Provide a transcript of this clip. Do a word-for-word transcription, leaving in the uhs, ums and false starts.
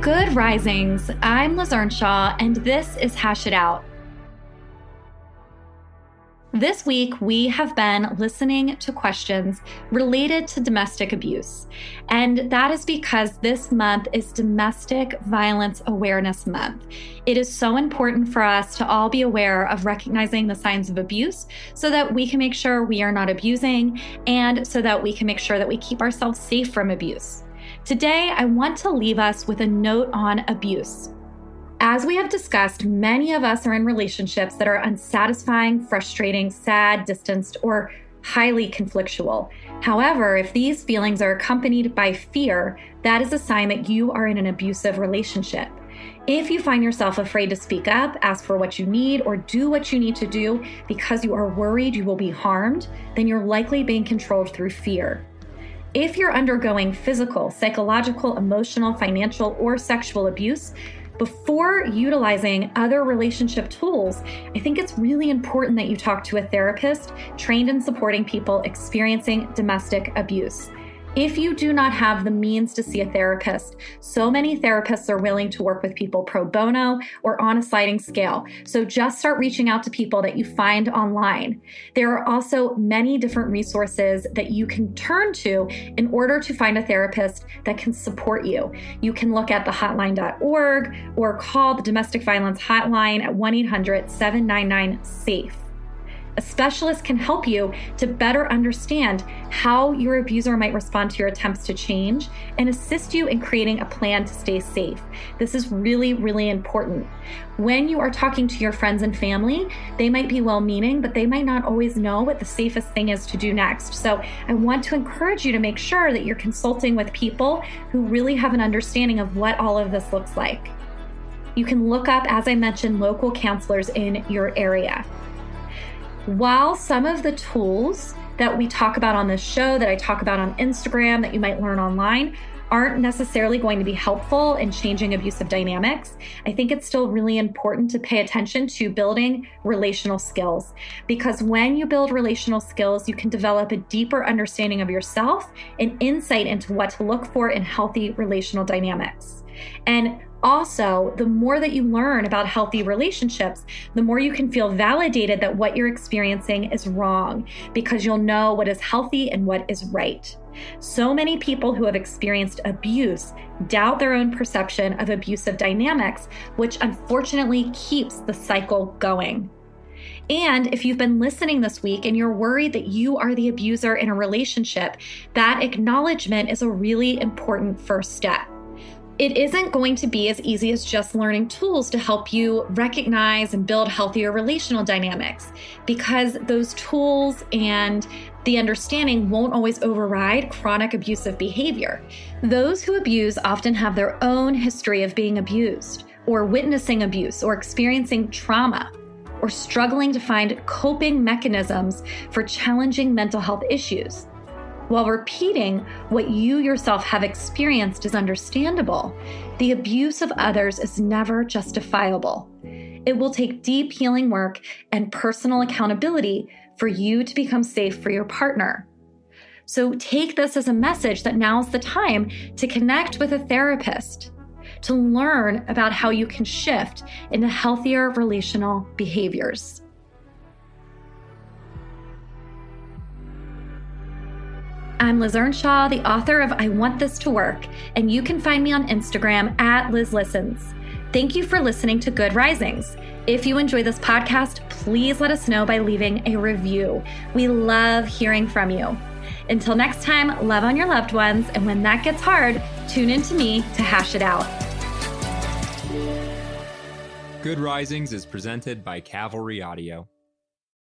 Good Risings. I'm Liz Earnshaw, and this is Hash It Out. This week, we have been listening to questions related to domestic abuse, and that is because this month is Domestic Violence Awareness Month. It is so important for us to all be aware of recognizing the signs of abuse so that we can make sure we are not abusing and so that we can make sure that we keep ourselves safe from abuse. Today, I want to leave us with a note on abuse. As we have discussed, many of us are in relationships that are unsatisfying, frustrating, sad, distanced, or highly conflictual. However, if these feelings are accompanied by fear, that is a sign that you are in an abusive relationship. If you find yourself afraid to speak up, ask for what you need, or do what you need to do because you are worried you will be harmed, then you're likely being controlled through fear. If you're undergoing physical, psychological, emotional, financial, or sexual abuse, before utilizing other relationship tools, I think it's really important that you talk to a therapist trained in supporting people experiencing domestic abuse. If you do not have the means to see a therapist, so many therapists are willing to work with people pro bono or on a sliding scale. So just start reaching out to people that you find online. There are also many different resources that you can turn to in order to find a therapist that can support you. You can look at the hotline dot org or call the Domestic Violence Hotline at one eight hundred seven nine nine SAFE. A specialist can help you to better understand how your abuser might respond to your attempts to change and assist you in creating a plan to stay safe. This is really, really important. When you are talking to your friends and family, they might be well-meaning, but they might not always know what the safest thing is to do next. So I want to encourage you to make sure that you're consulting with people who really have an understanding of what all of this looks like. You can look up, as I mentioned, local counselors in your area. While some of the tools that we talk about on this show, that I talk about on Instagram, that you might learn online, aren't necessarily going to be helpful in changing abusive dynamics, I think it's still really important to pay attention to building relational skills. Because when you build relational skills, you can develop a deeper understanding of yourself and insight into what to look for in healthy relational dynamics. And also, the more that you learn about healthy relationships, the more you can feel validated that what you're experiencing is wrong, because you'll know what is healthy and what is right. So many people who have experienced abuse doubt their own perception of abusive dynamics, which unfortunately keeps the cycle going. And if you've been listening this week and you're worried that you are the abuser in a relationship, that acknowledgement is a really important first step. It isn't going to be as easy as just learning tools to help you recognize and build healthier relational dynamics, because those tools and the understanding won't always override chronic abusive behavior. Those who abuse often have their own history of being abused or witnessing abuse or experiencing trauma or struggling to find coping mechanisms for challenging mental health issues. While repeating what you yourself have experienced is understandable, the abuse of others is never justifiable. It will take deep healing work and personal accountability for you to become safe for your partner. So take this as a message that now's the time to connect with a therapist, to learn about how you can shift into healthier relational behaviors. I'm Liz Earnshaw, the author of I Want This to Work, and you can find me on Instagram at Liz Listens. Thank you for listening to Good Risings. If you enjoy this podcast, please let us know by leaving a review. We love hearing from you. Until next time, love on your loved ones, and when that gets hard, tune in to me to hash it out. Good Risings is presented by Cavalry Audio.